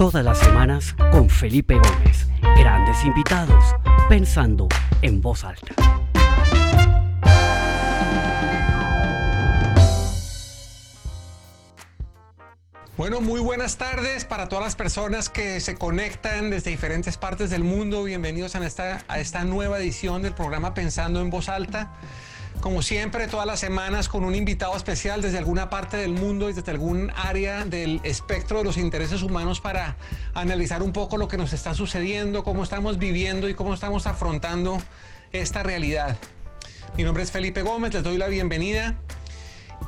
todas las semanas con Felipe Gómez. Grandes invitados, pensando en voz alta. Bueno, muy buenas tardes para todas las personas que se conectan desde diferentes partes del mundo. Bienvenidos a esta nueva edición del programa Pensando en Voz Alta. Como siempre, todas las semanas con un invitado especial desde alguna parte del mundo y desde algún área del espectro de los intereses humanos para analizar un poco lo que nos está sucediendo, cómo estamos viviendo y cómo estamos afrontando esta realidad. Mi nombre es Felipe Gómez, les doy la bienvenida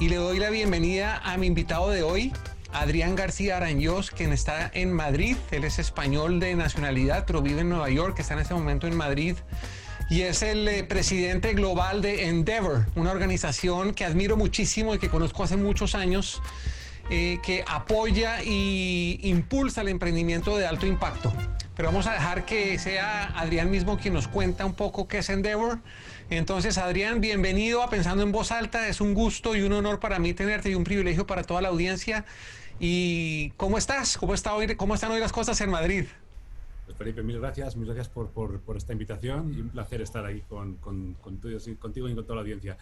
y le doy la bienvenida a mi invitado de hoy, Adrián García Arañoz, quien está en Madrid. Él es español de nacionalidad, pero vive en Nueva York, está en este momento en Madrid, y es el presidente global de Endeavor, una organización que admiro muchísimo y que conozco hace muchos años, que apoya e impulsa el emprendimiento de alto impacto. Pero vamos a dejar que sea Adrián mismo quien nos cuenta un poco qué es Endeavor. Entonces, Adrián, bienvenido a Pensando en Voz Alta. Es un gusto y un honor para mí tenerte y un privilegio para toda la audiencia. ¿Y cómo estás? ¿Cómo están hoy las cosas en Madrid? Pues Felipe, mil gracias por esta invitación, y un placer estar aquí contigo y con toda la audiencia.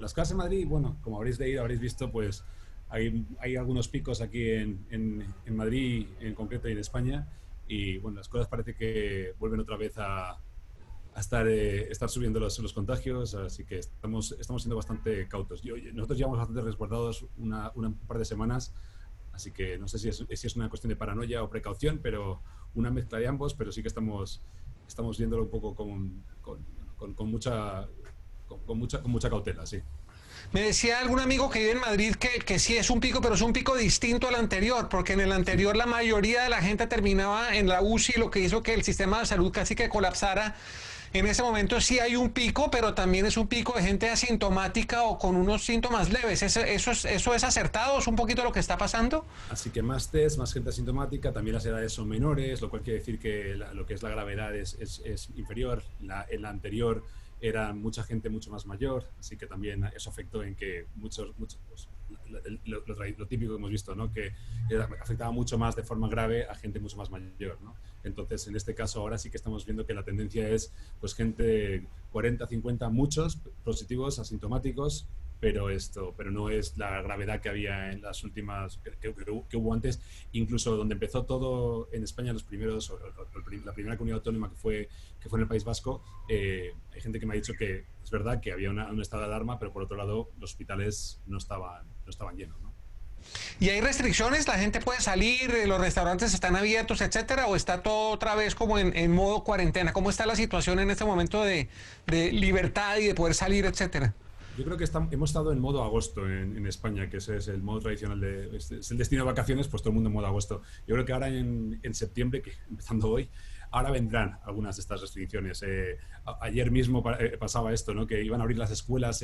Las cosas en Madrid, bueno, como habréis leído, habréis visto, pues hay algunos picos aquí en Madrid, en concreto, y en España, y bueno, las cosas parece que vuelven otra vez a estar subiendo los contagios, así que estamos siendo bastante cautos. Nosotros llevamos bastante resguardados un par de semanas, así que no sé si es una cuestión de paranoia o precaución, pero una mezcla de ambos, pero sí que estamos viéndolo un poco con mucha cautela, sí. Me decía algún amigo que vive en Madrid que sí es un pico, pero es un pico distinto al anterior, porque en el anterior la mayoría de la gente terminaba en la UCI, lo que hizo que el sistema de salud casi que colapsara. En ese momento sí hay un pico, pero también es un pico de gente asintomática o con unos síntomas leves. ¿Eso es acertado? ¿Es un poquito lo que está pasando? Así que más test, más gente asintomática, también las edades son menores, lo cual quiere decir que lo que es la gravedad es inferior. En la anterior era mucha gente mucho más mayor, así que también eso afectó en que muchos pues, lo típico que hemos visto, ¿no? Que afectaba mucho más de forma grave a gente mucho más mayor, ¿no? Entonces, en este caso ahora sí que estamos viendo que la tendencia es pues gente 40, 50, muchos positivos, asintomáticos, pero no es la gravedad que había en las últimas que hubo antes, incluso donde empezó todo en España, la primera comunidad autónoma que fue en el País Vasco. Hay gente que me ha dicho que es verdad que había un estado de alarma, pero por otro lado los hospitales no estaban llenos, ¿no? ¿Y hay restricciones? ¿La gente puede salir? ¿Los restaurantes están abiertos, etcétera? ¿O está todo otra vez como en modo cuarentena? ¿Cómo está la situación en este momento de libertad y de poder salir, etcétera? Yo creo que hemos estado en modo agosto en España, que ese es el modo tradicional, es el destino de vacaciones, pues todo el mundo en modo agosto. Yo creo que ahora en septiembre, que empezando hoy, ahora vendrán algunas de estas restricciones. Ayer mismo pasaba esto, ¿no? Que iban a abrir las escuelas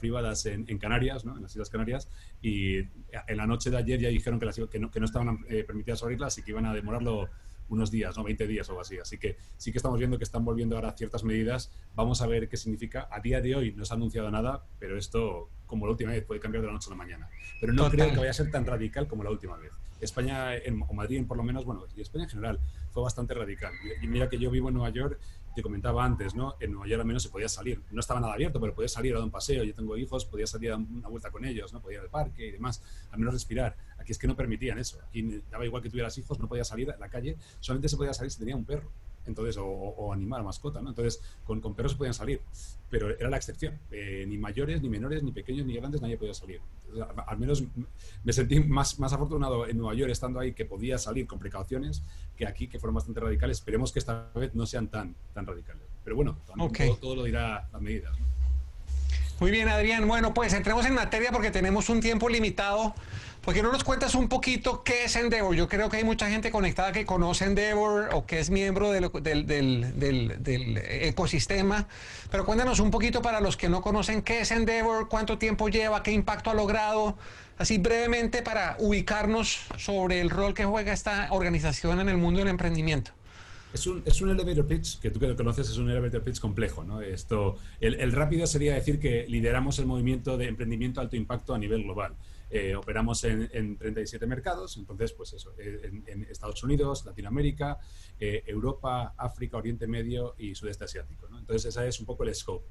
privadas en Canarias, ¿no? En las Islas Canarias, y en la noche de ayer ya dijeron que no estaban permitidas abrirlas, así que iban a demorarlo unos días, ¿no? 20 días o algo así. Así que sí que estamos viendo que están volviendo ahora ciertas medidas. Vamos a ver qué significa. A día de hoy no se ha anunciado nada, pero esto, como la última vez, puede cambiar de la noche a la mañana. Pero no creo que vaya a ser tan radical como la última vez. España, o Madrid por lo menos, bueno, y España en general, fue bastante radical. Y mira que yo vivo en Nueva York, te comentaba antes, ¿no? En Nueva York al menos se podía salir. No estaba nada abierto, pero podía salir a dar un paseo. Yo tengo hijos, podía salir a dar una vuelta con ellos, ¿no? Podía ir al parque y demás, al menos respirar. Aquí es que no permitían eso. Aquí daba igual que tuvieras hijos, no podías salir a la calle. Solamente se podía salir si tenía un perro, entonces, o animal, mascota, ¿no? Entonces, con perros se podían salir, pero era la excepción. Ni mayores, ni menores, ni pequeños, ni grandes, nadie podía salir. Entonces, al menos me sentí más afortunado en Nueva York estando ahí, que podía salir con precauciones, que aquí, que fueron bastante radicales. Esperemos que esta vez no sean tan radicales. Pero bueno, todo lo dirá las medidas, ¿no? Muy bien, Adrián. Bueno, pues entremos en materia porque tenemos un tiempo limitado. ¿Por qué no nos cuentas un poquito qué es Endeavor? Yo creo que hay mucha gente conectada que conoce Endeavor o que es miembro del ecosistema, pero cuéntanos un poquito para los que no conocen qué es Endeavor, cuánto tiempo lleva, qué impacto ha logrado, así brevemente para ubicarnos sobre el rol que juega esta organización en el mundo del emprendimiento. Es un elevator pitch, que tú que lo conoces, es un elevator pitch complejo, ¿no? El rápido sería decir que lideramos el movimiento de emprendimiento alto impacto a nivel global. Operamos en 37 mercados, entonces, pues eso, en Estados Unidos, Latinoamérica, Europa, África, Oriente Medio y Sudeste Asiático, ¿no? Entonces, ese es un poco el scope.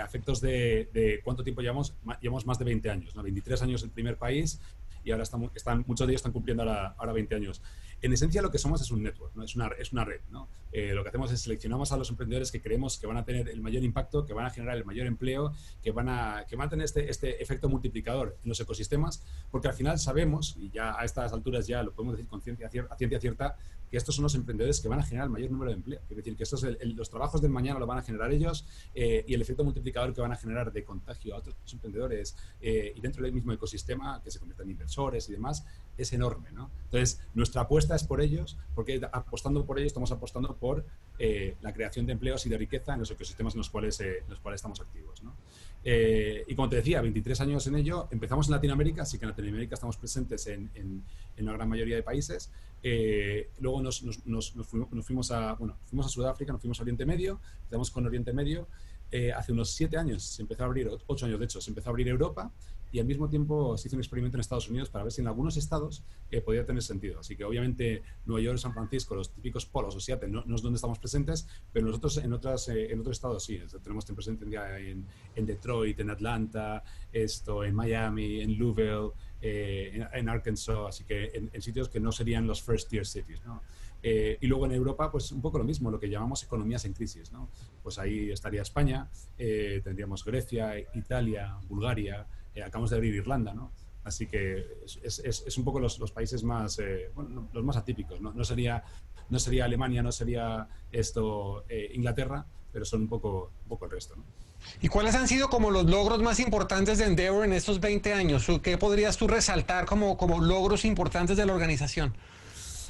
A efectos de cuánto tiempo llevamos, llevamos más de 20 años, ¿no? 23 años el primer país y ahora muchos de ellos están cumpliendo ahora 20 años. En esencia lo que somos es un network, ¿no? es una red, ¿no? Lo que hacemos es seleccionamos a los emprendedores que creemos que van a tener el mayor impacto, que van a generar el mayor empleo, que van a tener este efecto multiplicador en los ecosistemas, porque al final sabemos, y ya a estas alturas ya lo podemos decir con ciencia cierta, que estos son los emprendedores que van a generar el mayor número de empleo. Es decir, que estos los trabajos del mañana lo van a generar ellos y el efecto multiplicador que van a generar de contagio a otros emprendedores y dentro del mismo ecosistema, que se conviertan en inversores y demás, es enorme, ¿no? Entonces, nuestra apuesta es por ellos, porque apostando por ellos estamos apostando por la creación de empleos y de riqueza en los ecosistemas en los cuales estamos activos, ¿no? Y como te decía, 23 años en ello. Empezamos en Latinoamérica, así que en Latinoamérica estamos presentes en la gran mayoría de países. Luego nos fuimos a Sudáfrica, nos fuimos a Oriente Medio, empezamos con Oriente Medio. Hace unos 7 años se empezó a abrir, 8 años de hecho, se empezó a abrir Europa y al mismo tiempo se hizo un experimento en Estados Unidos para ver si en algunos estados podía tener sentido. Así que obviamente Nueva York, San Francisco, los típicos polos o Seattle no es donde estamos presentes, pero nosotros en otros estados sí. Tenemos presencia en Detroit, en Atlanta, en Miami, en Louisville, en Arkansas, así que en sitios que no serían los first tier cities, ¿no? Y luego en Europa, pues un poco lo mismo, lo que llamamos economías en crisis, ¿no? Pues ahí estaría España, tendríamos Grecia, Italia, Bulgaria, acabamos de abrir Irlanda, ¿no? Así que es un poco los países más, los más atípicos, ¿no? No sería Alemania, no sería Inglaterra, pero son un poco el resto, ¿no? ¿Y cuáles han sido como los logros más importantes de Endeavor en estos 20 años? ¿Qué podrías tú resaltar como logros importantes de la organización?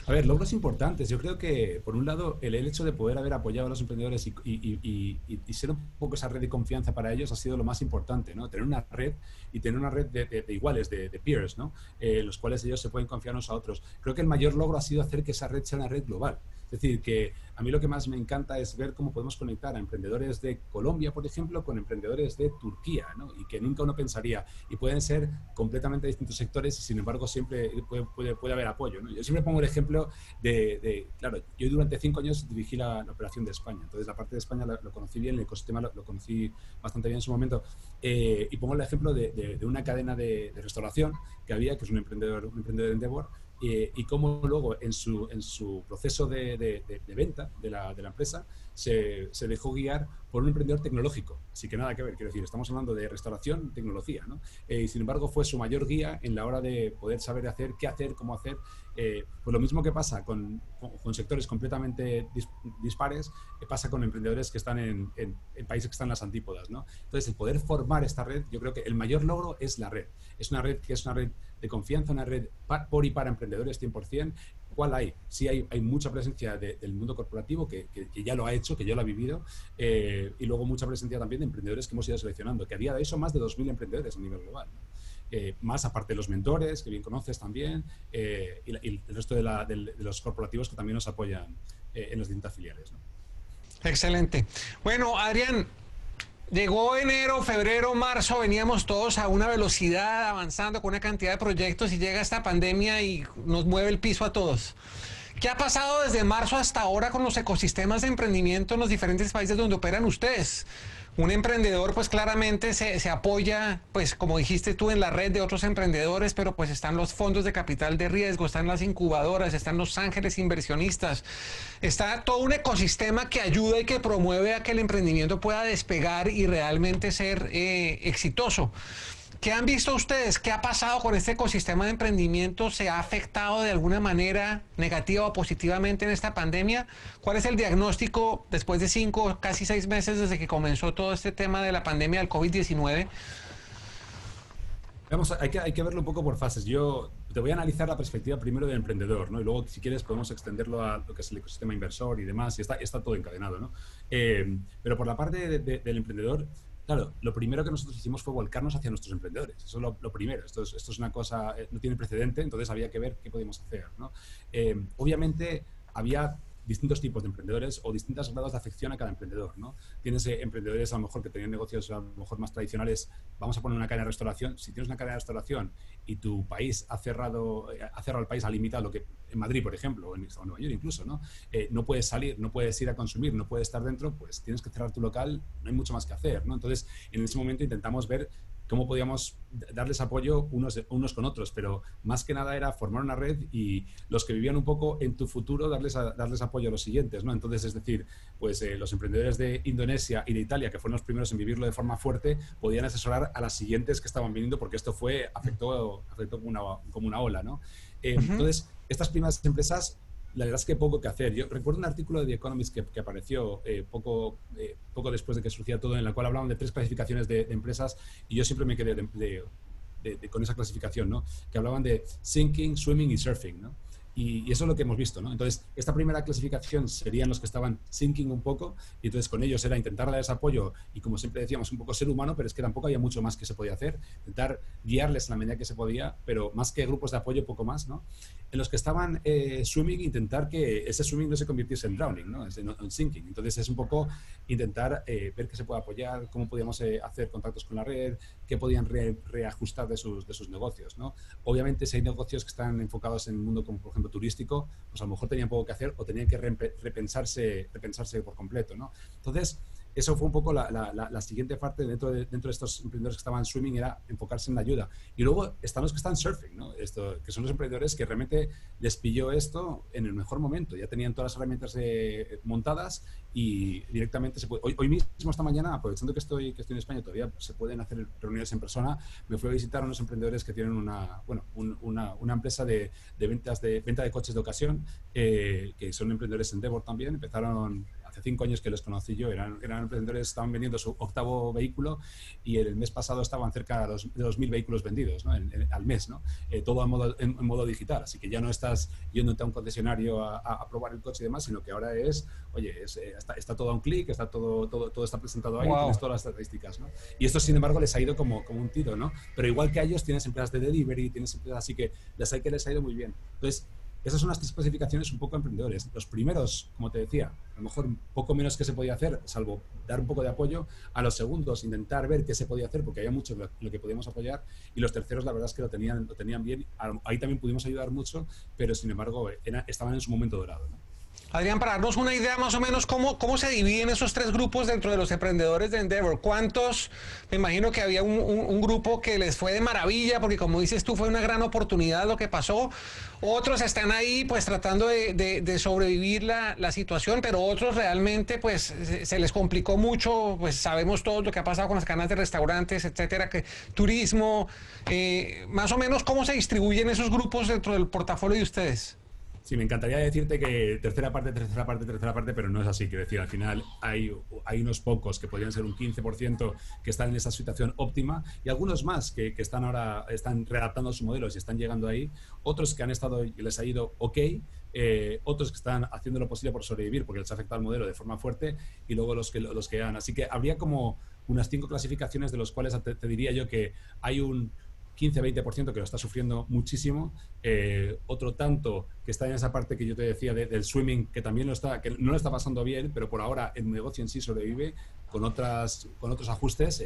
A ver, logros importantes. Yo creo que, por un lado, el hecho de poder haber apoyado a los emprendedores y ser un poco esa red de confianza para ellos ha sido lo más importante, ¿no? Tener una red y tener una red de iguales, de peers, ¿no? Los cuales ellos se pueden confiar unos a otros. Creo que el mayor logro ha sido hacer que esa red sea una red global. Es decir, que a mí lo que más me encanta es ver cómo podemos conectar a emprendedores de Colombia, por ejemplo, con emprendedores de Turquía, ¿no? Y que nunca uno pensaría. Y pueden ser completamente distintos sectores y, sin embargo, siempre puede haber apoyo, ¿no? Yo siempre pongo el ejemplo claro, yo durante 5 años dirigí la operación de España. Entonces, la parte de España lo conocí bien, el ecosistema lo conocí bastante bien en su momento. Y pongo el ejemplo de una cadena de restauración que había, que es un emprendedor de Endeavor, y cómo luego en su proceso de venta de la empresa se dejó guiar por un emprendedor tecnológico. Así que nada que ver, quiero decir, estamos hablando de restauración, tecnología, ¿no? Y sin embargo fue su mayor guía en la hora de poder saber hacer, qué hacer, cómo hacer. Pues lo mismo que pasa con sectores completamente dispares, pasa con emprendedores que están en países que están en las antípodas, ¿no? Entonces, el poder formar esta red, yo creo que el mayor logro es la red. Es una red que es una red de confianza, una red por y para emprendedores 100%, ¿cuál hay? Sí, hay mucha presencia del mundo corporativo que ya lo ha hecho, que ya lo ha vivido, y luego mucha presencia también de emprendedores que hemos ido seleccionando, que a día de hoy son más de 2.000 emprendedores a nivel global, ¿no? Más aparte de los mentores, que bien conoces también, y el resto de los corporativos que también nos apoyan en las distintas filiales, ¿no? Excelente. Bueno, Adrián, llegó enero, febrero, marzo, veníamos todos a una velocidad avanzando con una cantidad de proyectos y llega esta pandemia y nos mueve el piso a todos. ¿Qué ha pasado desde marzo hasta ahora con los ecosistemas de emprendimiento en los diferentes países donde operan ustedes? Un emprendedor pues claramente se apoya, pues como dijiste tú, en la red de otros emprendedores, pero pues están los fondos de capital de riesgo, están las incubadoras, están los ángeles inversionistas, está todo un ecosistema que ayuda y que promueve a que el emprendimiento pueda despegar y realmente ser exitoso. ¿Qué han visto ustedes? ¿Qué ha pasado con este ecosistema de emprendimiento? ¿Se ha afectado de alguna manera negativa o positivamente en esta pandemia? ¿Cuál es el diagnóstico después de 5, casi 6 meses desde que comenzó todo este tema de la pandemia del COVID-19? Vamos, hay que verlo un poco por fases. Yo te voy a analizar la perspectiva primero del emprendedor, ¿no? Y luego, si quieres, podemos extenderlo a lo que es el ecosistema inversor y demás, y está todo encadenado, ¿no? Pero por la parte del emprendedor, claro, lo primero que nosotros hicimos fue volcarnos hacia nuestros emprendedores. Eso es lo primero. Esto es una cosa, no tiene precedente, entonces había que ver qué podíamos hacer, ¿no? Obviamente había distintos tipos de emprendedores o distintos grados de afección a cada emprendedor, ¿no? Tienes emprendedores a lo mejor que tenían negocios a lo mejor más tradicionales. Vamos a poner una cadena de restauración. Si tienes una cadena de restauración y tu país ha cerrado el país, ha limitado lo que en Madrid, por ejemplo, o en Nueva York incluso, ¿no? No puedes salir, no puedes ir a consumir, no puedes estar dentro, pues tienes que cerrar tu local, no hay mucho más que hacer, ¿no? Entonces, en ese momento intentamos ver cómo podíamos darles apoyo unos con otros, pero más que nada era formar una red y los que vivían un poco en tu futuro darles apoyo a los siguientes, ¿no? Entonces, es decir, pues los emprendedores de Indonesia y de Italia, que fueron los primeros en vivirlo de forma fuerte, podían asesorar a las siguientes que estaban viniendo, porque esto fue, afectó como una ola, ¿no? Entonces, estas primeras empresas, la verdad es que poco que hacer. Yo recuerdo un artículo de The Economist que apareció poco después de que surgía todo, en la cual hablaban de 3 clasificaciones de empresas, y yo siempre me quedé con esa clasificación, ¿no? Que hablaban de sinking, swimming y surfing, ¿no? Y eso es lo que hemos visto, ¿no? Entonces, esta primera clasificación serían los que estaban sinking un poco, y entonces con ellos era intentar darles apoyo y, como siempre decíamos, un poco ser humano, pero es que tampoco había mucho más que se podía hacer, intentar guiarles en la medida que se podía, pero más que grupos de apoyo, poco más, ¿no? En los que estaban swimming, intentar que ese swimming no se convirtiese en drowning, ¿no? En sinking. Entonces, es un poco intentar ver qué se puede apoyar, cómo podíamos hacer contactos con la red, qué podían reajustar de sus negocios, ¿no? Obviamente, si hay negocios que están enfocados en el mundo, como por ejemplo turístico, pues a lo mejor tenían poco que hacer o tenían que repensarse por completo, ¿no? Entonces, eso fue un poco la siguiente parte dentro de estos emprendedores que estaban swimming, era enfocarse en la ayuda. Y luego están los que están surfing, ¿no? Que son los emprendedores que realmente les pilló esto en el mejor momento. Ya tenían todas las herramientas montadas y directamente se puede. Hoy mismo, esta mañana, aprovechando que estoy en España, todavía se pueden hacer reuniones en persona. Me fui a visitar a unos emprendedores que tienen una empresa de venta de coches de ocasión, que son emprendedores en Endeavor también. Empezaron hace 5 años que los conocí yo, eran emprendedores, estaban vendiendo su 8º vehículo y el mes pasado estaban cerca de los 1.000 vehículos vendidos, ¿no? Al mes, ¿no? Todo en modo digital, así que ya no estás yéndote a un concesionario a probar el coche y demás, sino que ahora es, oye, está todo a un clic, está todo está presentado ahí, wow. Tienes todas las estadísticas, ¿no? Y esto, sin embargo, les ha ido como un tiro, ¿no? Pero igual que a ellos, tienes empresas de delivery, tienes empresas, así que les ha ido muy bien. Entonces, esas son las 3 clasificaciones un poco emprendedores. Los primeros, como te decía, a lo mejor un poco menos que se podía hacer, salvo dar un poco de apoyo. A los segundos, intentar ver qué se podía hacer, porque había mucho lo que podíamos apoyar. Y los terceros, la verdad es que lo tenían bien. Ahí también pudimos ayudar mucho, pero sin embargo estaban en su momento dorado, ¿no? Adrián, para darnos una idea más o menos cómo se dividen esos 3 grupos dentro de los emprendedores de Endeavor. ¿Cuántos? Me imagino que había un grupo que les fue de maravilla, porque como dices tú, fue una gran oportunidad lo que pasó. Otros están ahí pues tratando de sobrevivir la situación, pero otros realmente pues se les complicó mucho. Pues sabemos todo lo que ha pasado con las cadenas de restaurantes, etcétera, que turismo. Más o menos, ¿cómo se distribuyen esos grupos dentro del portafolio de ustedes? Sí, me encantaría decirte que tercera parte, pero no es así. Quiero decir, al final hay unos pocos que podrían ser un 15% que están en esa situación óptima, y algunos más que están ahora, están readaptando sus modelos y están llegando ahí. Otros que han estado, les ha ido ok. Otros que están haciendo lo posible por sobrevivir porque les ha afectado el modelo de forma fuerte, y luego los que han. Así que habría como unas 5 clasificaciones, de los cuales te diría yo que hay un 15-20% que lo está sufriendo muchísimo, otro tanto que está en esa parte que yo te decía del swimming, que también que no lo está pasando bien, pero por ahora el negocio en sí sobrevive con otros ajustes,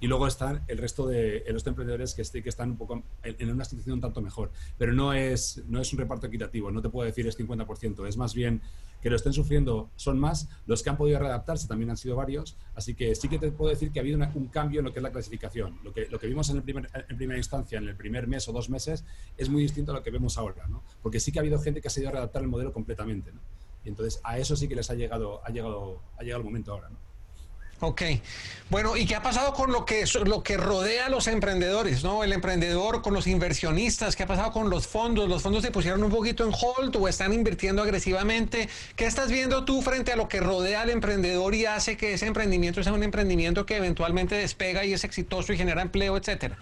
y luego están el resto de los emprendedores que están un poco en una situación un tanto mejor, pero no es un reparto equitativo. No te puedo decir es 50%, es más bien que lo estén sufriendo son más. Los que han podido readaptarse también han sido varios, así que sí que te puedo decir que ha habido un cambio en lo que es la clasificación. Lo que vimos en primera instancia, en el primer mes o 2 meses, es muy distinto a lo que vemos ahora, ¿no? Porque sí que ha habido gente que ha sabido readaptar el modelo completamente, ¿no? Y entonces a eso sí que les ha llegado el momento ahora, ¿no? Ok. Bueno, ¿y qué ha pasado con lo que rodea a los emprendedores, ¿no? El emprendedor, con los inversionistas, ¿qué ha pasado con los fondos? ¿Los fondos se pusieron un poquito en hold o están invirtiendo agresivamente? ¿Qué estás viendo tú frente a lo que rodea al emprendedor y hace que ese emprendimiento sea un emprendimiento que eventualmente despega y es exitoso y genera empleo, etcétera?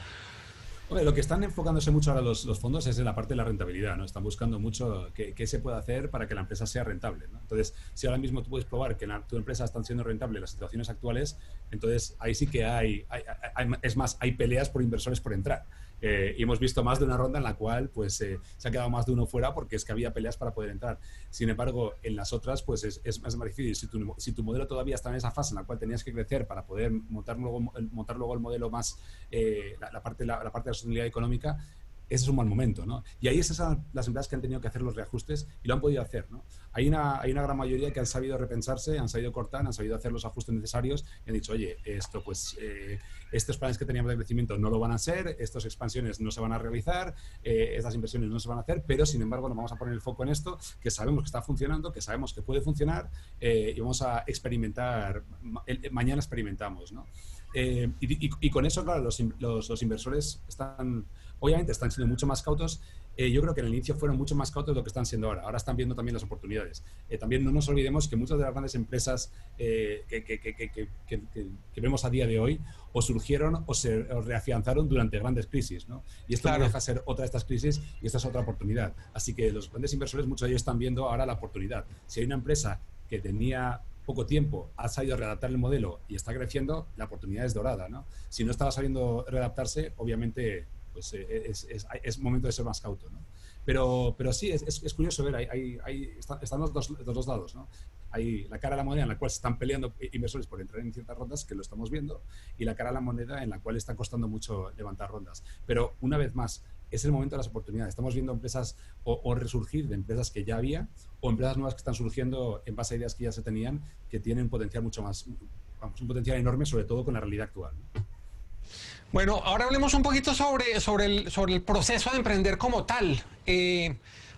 Bueno, lo que están enfocándose mucho ahora los fondos es en la parte de la rentabilidad, ¿no? Están buscando mucho qué se puede hacer para que la empresa sea rentable, ¿no? Entonces, si ahora mismo tú puedes probar que tu empresa está siendo rentable en las situaciones actuales, entonces ahí sí que hay peleas por inversores por entrar. Y hemos visto más de una ronda en la cual pues se ha quedado más de uno fuera porque es que había peleas para poder entrar. Sin embargo, en las otras pues es más difícil. Si tu modelo todavía está en esa fase en la cual tenías que crecer para poder montar luego el modelo más, la parte de la sostenibilidad económica, ese es un mal momento, ¿no? Y ahí esas son las empresas que han tenido que hacer los reajustes y lo han podido hacer, ¿no? Hay una gran mayoría que han sabido repensarse, han sabido cortar, han sabido hacer los ajustes necesarios y han dicho, oye, esto pues, estos planes que teníamos de crecimiento no lo van a hacer, estas expansiones no se van a realizar, estas inversiones no se van a hacer, pero sin embargo nos vamos a poner el foco en esto, que sabemos que está funcionando, que sabemos que puede funcionar y vamos a experimentar, mañana experimentamos, ¿no? Y con eso, claro, los inversores están... Obviamente están siendo mucho más cautos, yo creo que en el inicio fueron mucho más cautos de lo que están siendo ahora, ahora están viendo también las oportunidades. También no nos olvidemos que muchas de las grandes empresas que vemos a día de hoy o surgieron o reafianzaron durante grandes crisis, ¿no? Y esto no deja ser otra de estas crisis y esta es otra oportunidad. Así que los grandes inversores, muchos de ellos están viendo ahora la oportunidad. Si hay una empresa que tenía poco tiempo, ha sabido readaptar el modelo y está creciendo, la oportunidad es dorada, ¿no? Si no estaba sabiendo readaptarse, obviamente... pues es momento de ser más cauto, ¿no? Pero sí, es curioso ver, están los dos lados, ¿no? Hay la cara de la moneda en la cual se están peleando inversores por entrar en ciertas rondas, que lo estamos viendo, y la cara de la moneda en la cual está costando mucho levantar rondas. Pero, una vez más, es el momento de las oportunidades. Estamos viendo empresas o resurgir de empresas que ya había o empresas nuevas que están surgiendo en base a ideas que ya se tenían, que tienen potencial mucho más, vamos, un potencial enorme, sobre todo con la realidad actual, ¿no? Bueno, ahora hablemos un poquito sobre el proceso de emprender como tal.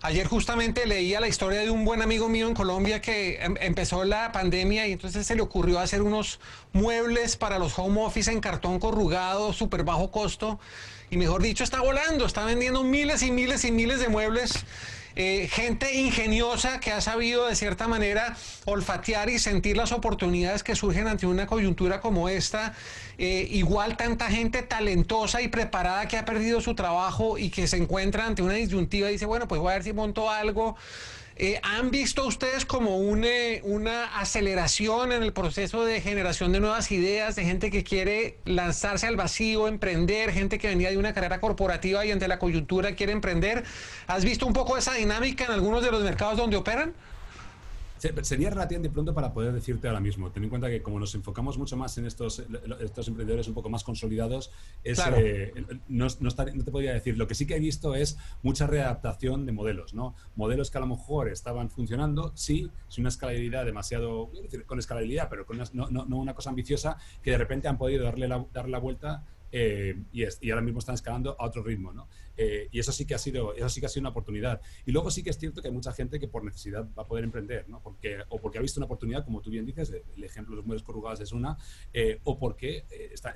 Ayer justamente leía la historia de un buen amigo mío en Colombia que empezó la pandemia y entonces se le ocurrió hacer unos muebles para los home office en cartón corrugado, súper bajo costo, y mejor dicho, está volando, está vendiendo miles y miles y miles de muebles. Gente ingeniosa que ha sabido de cierta manera olfatear y sentir las oportunidades que surgen ante una coyuntura como esta. Igual tanta gente talentosa y preparada que ha perdido su trabajo y que se encuentra ante una disyuntiva y dice, bueno, pues voy a ver si monto algo. ¿Han visto ustedes como una aceleración en el proceso de generación de nuevas ideas, de gente que quiere lanzarse al vacío, emprender, gente que venía de una carrera corporativa y ante la coyuntura quiere emprender? ¿Has visto un poco esa dinámica en algunos de los mercados donde operan? Sería relativamente pronto para poder decirte ahora mismo. Ten en cuenta que como nos enfocamos mucho más en estos emprendedores un poco más consolidados, claro, no te podría decir. Lo que sí que he visto es mucha readaptación de modelos, ¿no? Modelos que a lo mejor estaban funcionando, sí, sin una escalabilidad demasiado, con escalabilidad, pero con no una cosa ambiciosa, que de repente han podido darle la vuelta. Y ahora mismo están escalando a otro ritmo, ¿no? Y eso sí que ha sido una oportunidad. Y luego sí que es cierto que hay mucha gente que por necesidad va a poder emprender, ¿no? Porque ha visto una oportunidad, como tú bien dices, el ejemplo de los muebles corrugados es una, o porque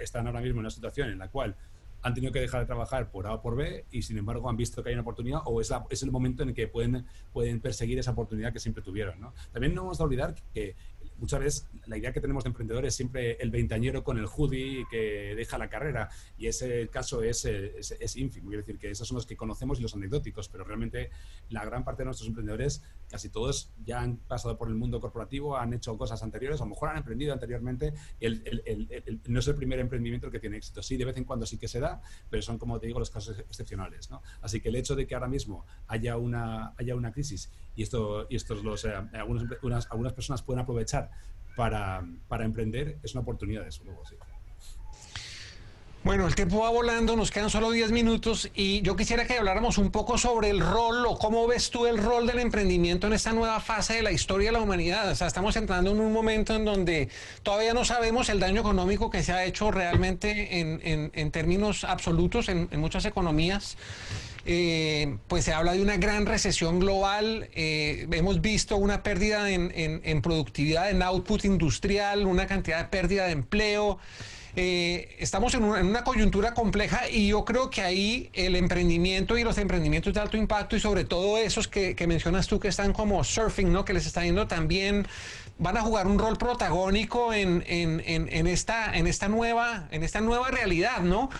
están ahora mismo en una situación en la cual han tenido que dejar de trabajar por A o por B y sin embargo han visto que hay una oportunidad o es el momento en el que pueden perseguir esa oportunidad que siempre tuvieron, ¿no? También no vamos a olvidar que muchas veces la idea que tenemos de emprendedores es siempre el veinteañero con el hoodie que deja la carrera, y ese caso es ínfimo. Quiero decir que esos son los que conocemos y los anecdóticos, pero realmente la gran parte de nuestros emprendedores, casi todos ya han pasado por el mundo corporativo, han hecho cosas anteriores, a lo mejor han emprendido anteriormente. No es el primer emprendimiento que tiene éxito. Sí, de vez en cuando sí que se da, pero son, como te digo, los casos excepcionales, ¿no? Así que el hecho de que ahora mismo haya una crisis y algunas personas pueden aprovechar para emprender, es una oportunidad de eso, luego, sí. Bueno, el tiempo va volando, nos quedan solo 10 minutos y yo quisiera que habláramos un poco sobre el rol o cómo ves tú el rol del emprendimiento en esta nueva fase de la historia de la humanidad. O sea, estamos entrando en un momento en donde todavía no sabemos el daño económico que se ha hecho realmente en términos absolutos en muchas economías. Pues se habla de una gran recesión global, hemos visto una pérdida en productividad, en output industrial, una cantidad de pérdida de empleo. Estamos en una coyuntura compleja y yo creo que ahí el emprendimiento y los emprendimientos de alto impacto y sobre todo esos que mencionas tú que están como surfing, ¿no?, que les está yendo también, van a jugar un rol protagónico en esta nueva realidad, ¿no?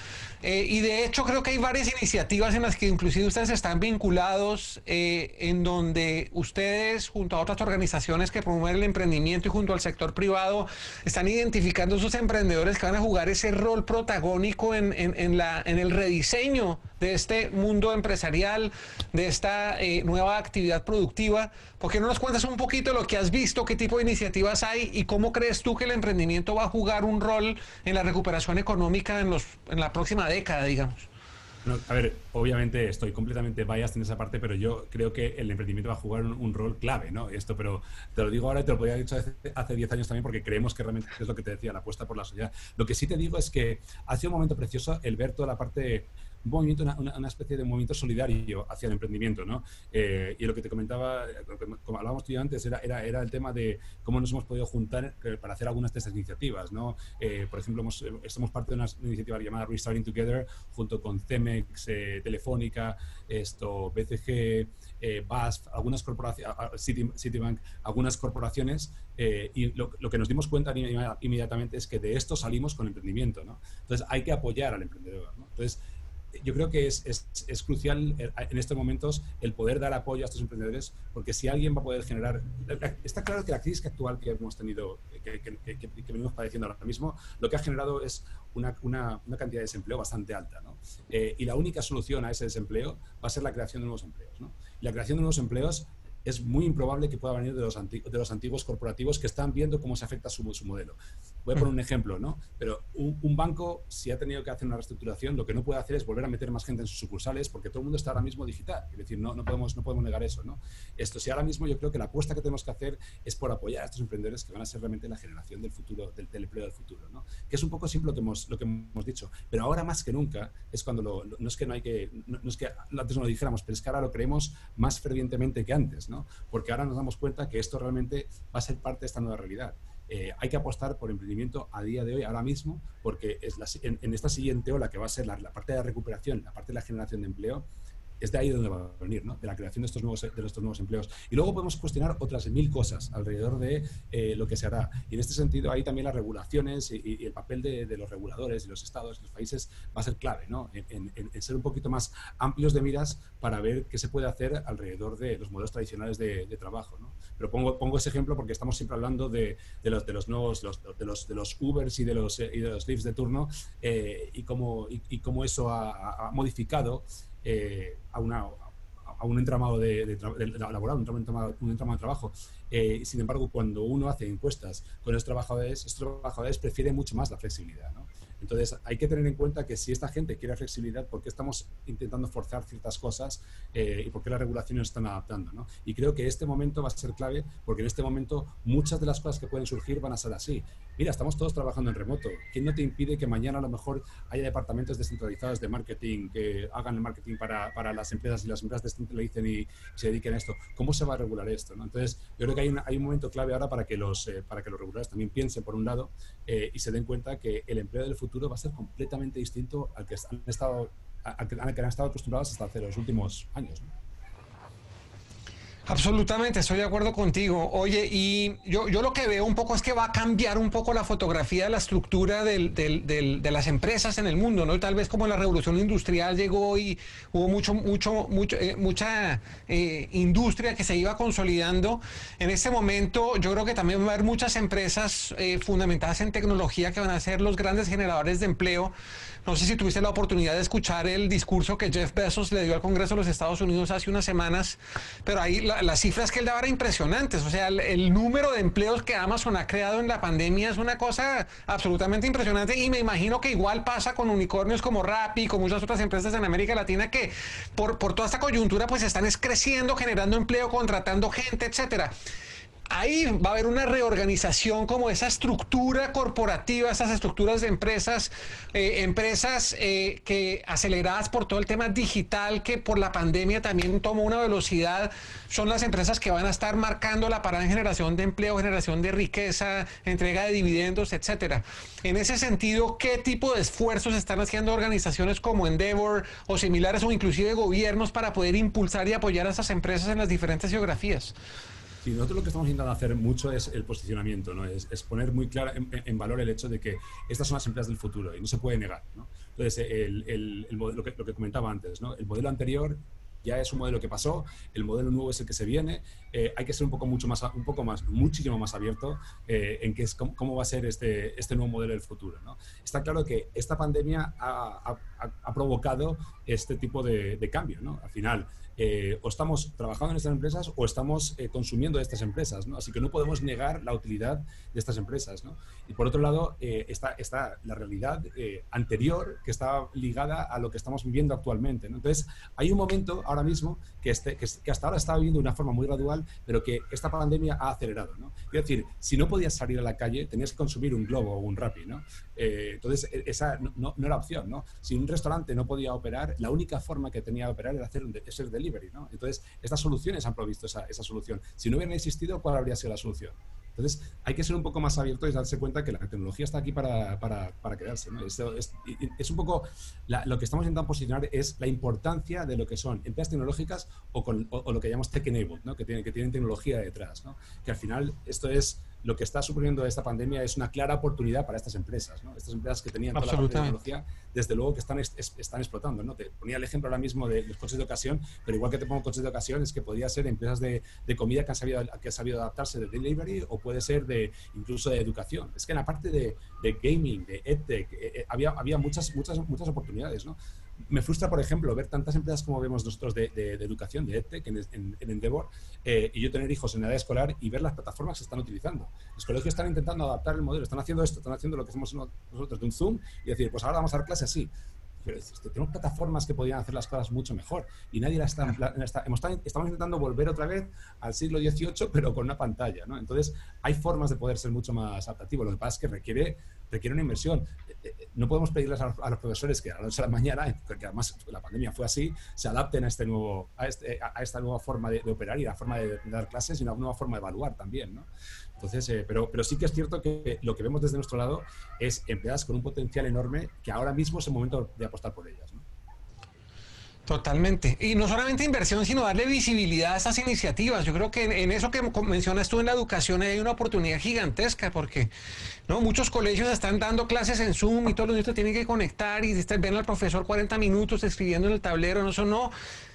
Y de hecho creo que hay varias iniciativas en las que inclusive ustedes están vinculados, en donde ustedes junto a otras organizaciones que promueven el emprendimiento y junto al sector privado están identificando esos emprendedores que van a jugar ese rol protagónico en el rediseño de este mundo empresarial, de esta nueva actividad productiva. ¿Por qué no nos cuentas un poquito lo que has visto, qué tipo de iniciativas hay y cómo crees tú que el emprendimiento va a jugar un rol en la recuperación económica en la próxima década, digamos? No, a ver, obviamente estoy completamente biased en esa parte, pero yo creo que el emprendimiento va a jugar un rol clave, ¿no? Esto, pero te lo digo ahora y te lo podría haber dicho hace 10 años también, porque creemos que realmente es lo que te decía, la apuesta por la sociedad. Lo que sí te digo es que ha sido un momento precioso el ver toda la parte... un movimiento, una especie de movimiento solidario hacia el emprendimiento, ¿no? Y lo que te comentaba, como hablábamos tú y yo antes, era el tema de cómo nos hemos podido juntar para hacer algunas de estas iniciativas, ¿no? Por ejemplo, somos parte de una iniciativa llamada Restarting Together, junto con Cemex, Telefónica, BCG, BASF, algunas corporaciones, Citibank, algunas corporaciones, y lo que nos dimos cuenta inmediatamente es que de esto salimos con emprendimiento, ¿no? Entonces hay que apoyar al emprendedor, ¿no? Entonces, yo creo que es crucial en estos momentos el poder dar apoyo a estos emprendedores, porque si alguien va a poder generar... Está claro que la crisis actual que hemos tenido, que venimos padeciendo ahora mismo, lo que ha generado es una cantidad de desempleo bastante alta, ¿no? Y la única solución a ese desempleo va a ser la creación de nuevos empleos, ¿no? La creación de nuevos empleos es muy improbable que pueda venir de los antiguos corporativos que están viendo cómo se afecta su modelo. Voy a poner un ejemplo, ¿no? Pero un banco, si ha tenido que hacer una reestructuración, lo que no puede hacer es volver a meter más gente en sus sucursales, porque todo el mundo está ahora mismo digital. Es decir, no podemos negar eso, ¿no? Si ahora mismo yo creo que la apuesta que tenemos que hacer es por apoyar a estos emprendedores que van a ser realmente la generación del futuro, del empleo del futuro, ¿no? Que es un poco siempre lo que hemos dicho. Pero ahora más que nunca es cuando no es que antes no lo dijéramos, pero es que ahora lo creemos más fervientemente que antes, ¿no? Porque ahora nos damos cuenta que esto realmente va a ser parte de esta nueva realidad. Hay que apostar por emprendimiento a día de hoy, ahora mismo, porque en esta siguiente ola que va a ser la parte de la recuperación, la parte de la generación de empleo, es de ahí donde va a venir, ¿no? De la creación de estos nuevos empleos. Y luego podemos cuestionar otras 1000 cosas alrededor de lo que se hará. Y en este sentido, ahí también las regulaciones y el papel de los reguladores, de los estados, de los países, va a ser clave, ¿no? En ser un poquito más amplios de miras para ver qué se puede hacer alrededor de los modelos tradicionales de trabajo, ¿no? Pero pongo ese ejemplo porque estamos siempre hablando de los Ubers y de los Lyfts de turno, y cómo eso ha modificado a un entramado laboral, un entramado de trabajo. Sin embargo, cuando uno hace encuestas con los trabajadores, estos trabajadores prefieren mucho más la flexibilidad, ¿no? Entonces, hay que tener en cuenta que si esta gente quiere flexibilidad, ¿por qué estamos intentando forzar ciertas cosas y por qué las regulaciones están adaptando, ¿no? Y creo que este momento va a ser clave, porque en este momento muchas de las cosas que pueden surgir van a ser así. Mira, estamos todos trabajando en remoto. ¿Quién no te impide que mañana a lo mejor haya departamentos descentralizados de marketing que hagan el marketing para las empresas, y las empresas descentralicen y se dediquen a esto? ¿Cómo se va a regular esto, ¿no? Entonces, yo creo que hay un momento clave ahora para que los reguladores también piensen, por un lado, y se den cuenta que el empleo del futuro va a ser completamente distinto al que han estado acostumbrados hasta hace los últimos años, ¿no? Absolutamente, estoy de acuerdo contigo. Oye, y yo lo que veo un poco es que va a cambiar un poco la fotografía, la estructura de las empresas en el mundo, ¿no? Y tal vez como la revolución industrial llegó y hubo mucha industria que se iba consolidando, en este momento yo creo que también va a haber muchas empresas fundamentadas en tecnología que van a ser los grandes generadores de empleo. No sé si tuviste la oportunidad de escuchar el discurso que Jeff Bezos le dio al Congreso de los Estados Unidos hace unas semanas, pero ahí las cifras que él daba eran impresionantes. O sea, el número de empleos que Amazon ha creado en la pandemia es una cosa absolutamente impresionante, y me imagino que igual pasa con unicornios como Rappi, con muchas otras empresas en América Latina que por toda esta coyuntura pues están creciendo, generando empleo, contratando gente, etcétera. Ahí va a haber una reorganización como esa estructura corporativa, esas estructuras de empresas que, aceleradas por todo el tema digital que por la pandemia también tomó una velocidad, son las empresas que van a estar marcando la parada en generación de empleo, generación de riqueza, entrega de dividendos, etcétera. En ese sentido, ¿qué tipo de esfuerzos están haciendo organizaciones como Endeavor o similares, o inclusive gobiernos, para poder impulsar y apoyar a esas empresas en las diferentes geografías? Sí, nosotros lo que estamos intentando hacer mucho es el posicionamiento, ¿no? Es poner muy claro en valor el hecho de que estas son las empresas del futuro y no se puede negar, ¿no? Entonces, lo que comentaba antes, ¿no? El modelo anterior ya es un modelo que pasó, el modelo nuevo es el que se viene, hay que ser muchísimo más abierto en qué es, cómo va a ser este nuevo modelo del futuro, ¿no? Está claro que esta pandemia ha provocado este tipo de cambio, ¿no? Al final, o estamos trabajando en estas empresas o estamos consumiendo de estas empresas, ¿no? Así que no podemos negar la utilidad de estas empresas, ¿no? Y por otro lado, está la realidad anterior que está ligada a lo que estamos viviendo actualmente, ¿no? Entonces, hay un momento ahora mismo que hasta ahora estaba viviendo de una forma muy gradual, pero que esta pandemia ha acelerado, ¿no? Es decir, si no podías salir a la calle, tenías que consumir un Globo o un Rappi, ¿no? Entonces, esa no era opción, ¿no? Si un restaurante no podía operar, la única forma que tenía de operar era hacer ser delivery, ¿no? Entonces, estas soluciones han provisto esa solución. Si no hubieran existido, ¿cuál habría sido la solución? Entonces, hay que ser un poco más abiertos y darse cuenta que la tecnología está aquí para quedarse, ¿no? Es un poco lo que estamos intentando posicionar es la importancia de lo que son empresas tecnológicas o lo que llamamos tech-enabled, ¿no? que tienen tecnología detrás, ¿no? Que al final esto es lo que está suponiendo esta pandemia, es una clara oportunidad para estas empresas, ¿no? Estas empresas que tenían toda la tecnología, desde luego que están explotando, ¿no? Te ponía el ejemplo ahora mismo de los coches de ocasión, pero igual que te pongo coches de ocasión, es que podría ser empresas de comida que han sabido adaptarse de delivery, o puede ser incluso de educación. Es que en la parte de gaming, de edtech, había muchas oportunidades, ¿no? Me frustra, por ejemplo, ver tantas empresas como vemos nosotros de educación, de EdTech, en Endeavor, y yo tener hijos en edad escolar y ver las plataformas que se están utilizando. Los colegios están intentando adaptar el modelo, están haciendo esto, están haciendo lo que hacemos nosotros de un Zoom y decir, pues ahora vamos a dar clase así. Pero tenemos plataformas que podían hacer las cosas mucho mejor y nadie las está... Estamos intentando volver otra vez al siglo XVIII, pero con una pantalla, ¿no? Entonces, hay formas de poder ser mucho más adaptativo. Lo que pasa es que requiere una inversión. No podemos pedirles a los profesores que a la noche a la mañana, porque además la pandemia fue así, se adapten a esta nueva forma de operar y la forma de dar clases y una nueva forma de evaluar también, ¿no? Entonces, pero sí que es cierto que lo que vemos desde nuestro lado es empresas con un potencial enorme que ahora mismo es el momento de apostar por ellas, ¿no? Totalmente. Y no solamente inversión, sino darle visibilidad a estas iniciativas. Yo creo que en eso que mencionas tú en la educación hay una oportunidad gigantesca, porque no muchos colegios están dando clases en Zoom y todos los niños tienen que conectar y ven al profesor 40 minutos escribiendo en el tablero.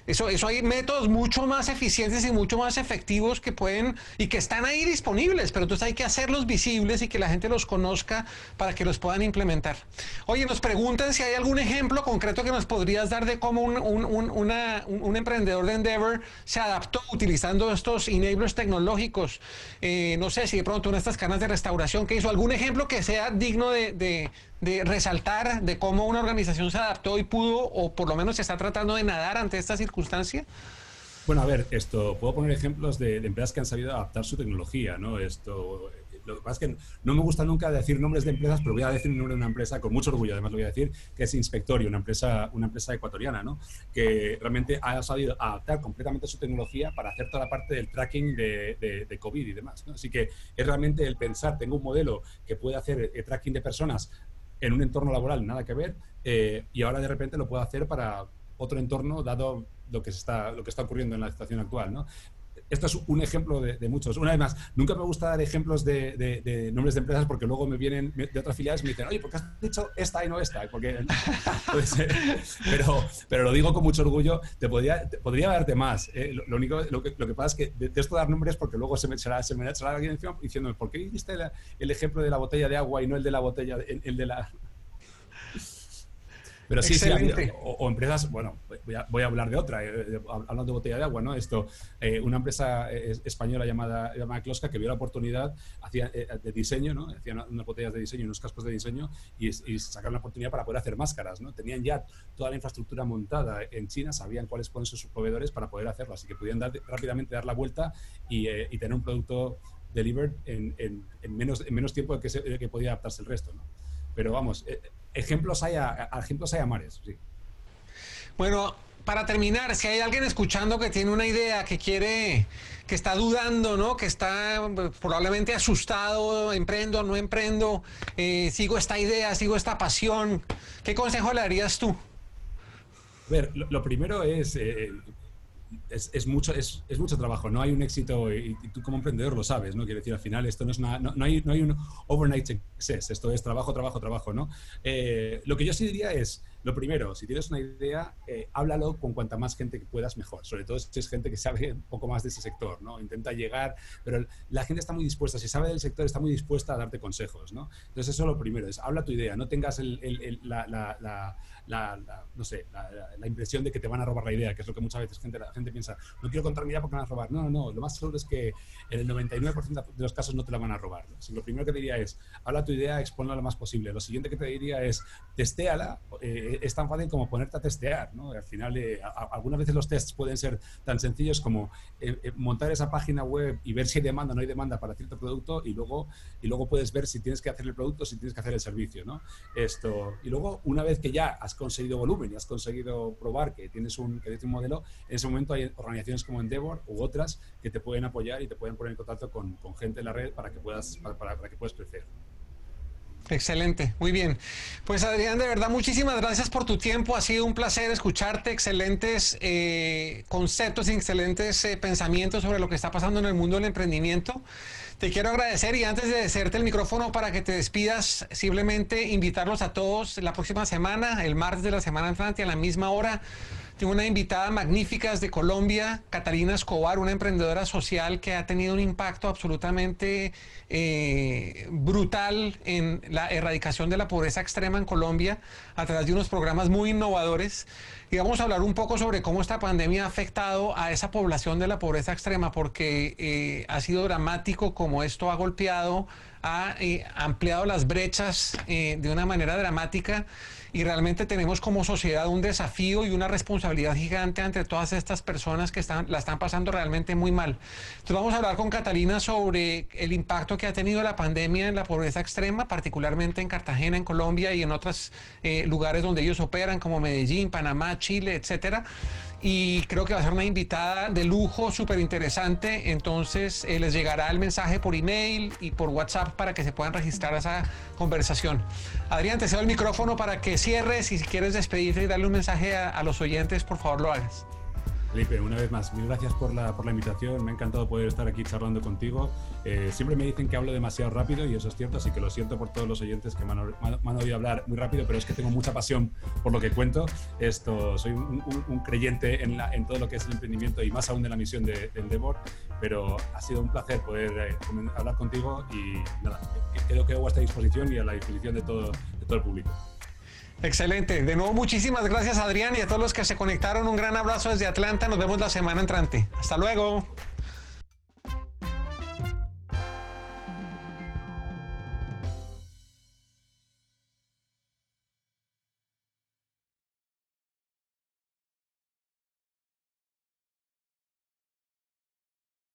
Eso hay métodos mucho más eficientes y mucho más efectivos que pueden y que están ahí disponibles, pero entonces hay que hacerlos visibles y que la gente los conozca para que los puedan implementar. Oye, nos preguntan si hay algún ejemplo concreto que nos podrías dar de cómo un emprendedor de Endeavor se adaptó utilizando estos enablers tecnológicos. No sé si de pronto una de estas cadenas de restauración que hizo, algún ejemplo que sea digno de resaltar de cómo una organización se adaptó y pudo, o por lo menos se está tratando de nadar ante estas circunstancias. Bueno, a ver, puedo poner ejemplos de empresas que han sabido adaptar su tecnología, ¿no? Lo que pasa es que no me gusta nunca decir nombres de empresas, pero voy a decir un nombre de una empresa, con mucho orgullo además lo voy a decir, que es Inspectorio, una empresa ecuatoriana, ¿no? Que realmente ha sabido adaptar completamente su tecnología para hacer toda la parte del tracking de COVID y demás, ¿no? Así que es realmente el pensar, tengo un modelo que puede hacer tracking de personas en un entorno laboral, nada que ver, y ahora de repente lo puedo hacer para otro entorno, dado lo que está ocurriendo en la situación actual, ¿no? Esto es un ejemplo de muchos. Una vez más, nunca me gusta dar ejemplos de nombres de empresas, porque luego me vienen de otras filiales y me dicen, oye, ¿por qué has dicho esta y no esta? Porque, pero lo digo con mucho orgullo. Podría darte más. Lo que pasa es que detesto dar nombres, porque luego se me echará alguien encima diciéndome, ¿por qué hiciste el ejemplo de la botella de agua y no el de la botella, el de la... Pero sí, o empresas, bueno, voy a hablar de otra, hablando de botella de agua, ¿no? Una empresa española llamada Closca, que vio la oportunidad de diseño, ¿no? Hacían unas botellas de diseño, unos cascos de diseño, y sacaron la oportunidad para poder hacer máscaras, ¿no? Tenían ya toda la infraestructura montada en China, sabían cuáles pueden ser sus proveedores para poder hacerlo, así que pudieron rápidamente dar la vuelta y tener un producto delivered en menos tiempo que podía adaptarse el resto, ¿no? Pero vamos, ejemplos hay a mares, sí. Bueno, para terminar, si hay alguien escuchando que tiene una idea, que está dudando, ¿no? Que está probablemente asustado, ¿emprendo, no emprendo? ¿Sigo esta idea, sigo esta pasión? ¿Qué consejo le darías tú? A ver, lo primero es... es mucho trabajo, no hay un éxito, y tú como emprendedor lo sabes, ¿no? Quiero decir, al final esto no es una, no hay un overnight success, esto es trabajo, trabajo, trabajo, ¿no? Lo que yo sí diría es, lo primero, si tienes una idea, háblalo con cuanta más gente que puedas mejor, sobre todo si es gente que sabe un poco más de ese sector, ¿no? Intenta llegar, pero la gente está muy dispuesta, si sabe del sector está muy dispuesta a darte consejos, ¿no? Entonces eso es lo primero, es habla tu idea, no tengas la impresión de que te van a robar la idea, que es lo que muchas veces la gente piensa, no quiero contar mi idea porque me van a robar. No, no, no, lo más seguro es que en el 99% de los casos no te la van a robar, ¿no? Así que lo primero que te diría es, habla tu idea, exponla lo más posible. Lo siguiente que te diría es, testéala, es tan fácil como ponerte a testear, ¿no? Al final, algunas veces los tests pueden ser tan sencillos como montar esa página web y ver si hay demanda o no hay demanda para cierto producto, y luego puedes ver si tienes que hacer el producto o si tienes que hacer el servicio, ¿no? Esto, y luego, una vez que ya has conseguido volumen y has conseguido probar que tienes un modelo, en ese momento hay organizaciones como Endeavor u otras que te pueden apoyar y te pueden poner en contacto con gente en la red para que puedas crecer. Excelente, muy bien. Pues Adrián, de verdad, muchísimas gracias por tu tiempo. Ha sido un placer escucharte, excelentes conceptos y excelentes pensamientos sobre lo que está pasando en el mundo del emprendimiento. Te quiero agradecer, y antes de cederte el micrófono para que te despidas, simplemente invitarlos a todos la próxima semana, el martes de la semana entrante, a la misma hora. Tengo una invitada magnífica de Colombia, Catalina Escobar, una emprendedora social que ha tenido un impacto absolutamente brutal en la erradicación de la pobreza extrema en Colombia a través de unos programas muy innovadores. Y vamos a hablar un poco sobre cómo esta pandemia ha afectado a esa población de la pobreza extrema, porque ha sido dramático como esto ha golpeado, ha ampliado las brechas de una manera dramática, y realmente tenemos como sociedad un desafío y una responsabilidad gigante ante todas estas personas que la están pasando realmente muy mal. Entonces vamos a hablar con Catalina sobre el impacto que ha tenido la pandemia en la pobreza extrema, particularmente en Cartagena, en Colombia, y en otros lugares donde ellos operan, como Medellín, Panamá, Chile, etcétera. Y creo que va a ser una invitada de lujo, súper interesante. Entonces les llegará el mensaje por email y por WhatsApp para que se puedan registrar a esa conversación. Adrián, te cedo el micrófono para que cierres, y si quieres despedirte y darle un mensaje a los oyentes, por favor lo hagas. Felipe, una vez más, mil gracias por la invitación, me ha encantado poder estar aquí charlando contigo. Siempre me dicen que hablo demasiado rápido, y eso es cierto, así que lo siento por todos los oyentes que me han oído hablar muy rápido, pero es que tengo mucha pasión por lo que cuento. Soy un creyente en todo lo que es el emprendimiento, y más aún de la misión de Endeavor, pero ha sido un placer poder hablar contigo, y nada, creo que hago a esta disposición y a la disposición de todo el público. Excelente. De nuevo, muchísimas gracias, Adrián, y a todos los que se conectaron. Un gran abrazo desde Atlanta. Nos vemos la semana entrante. Hasta luego.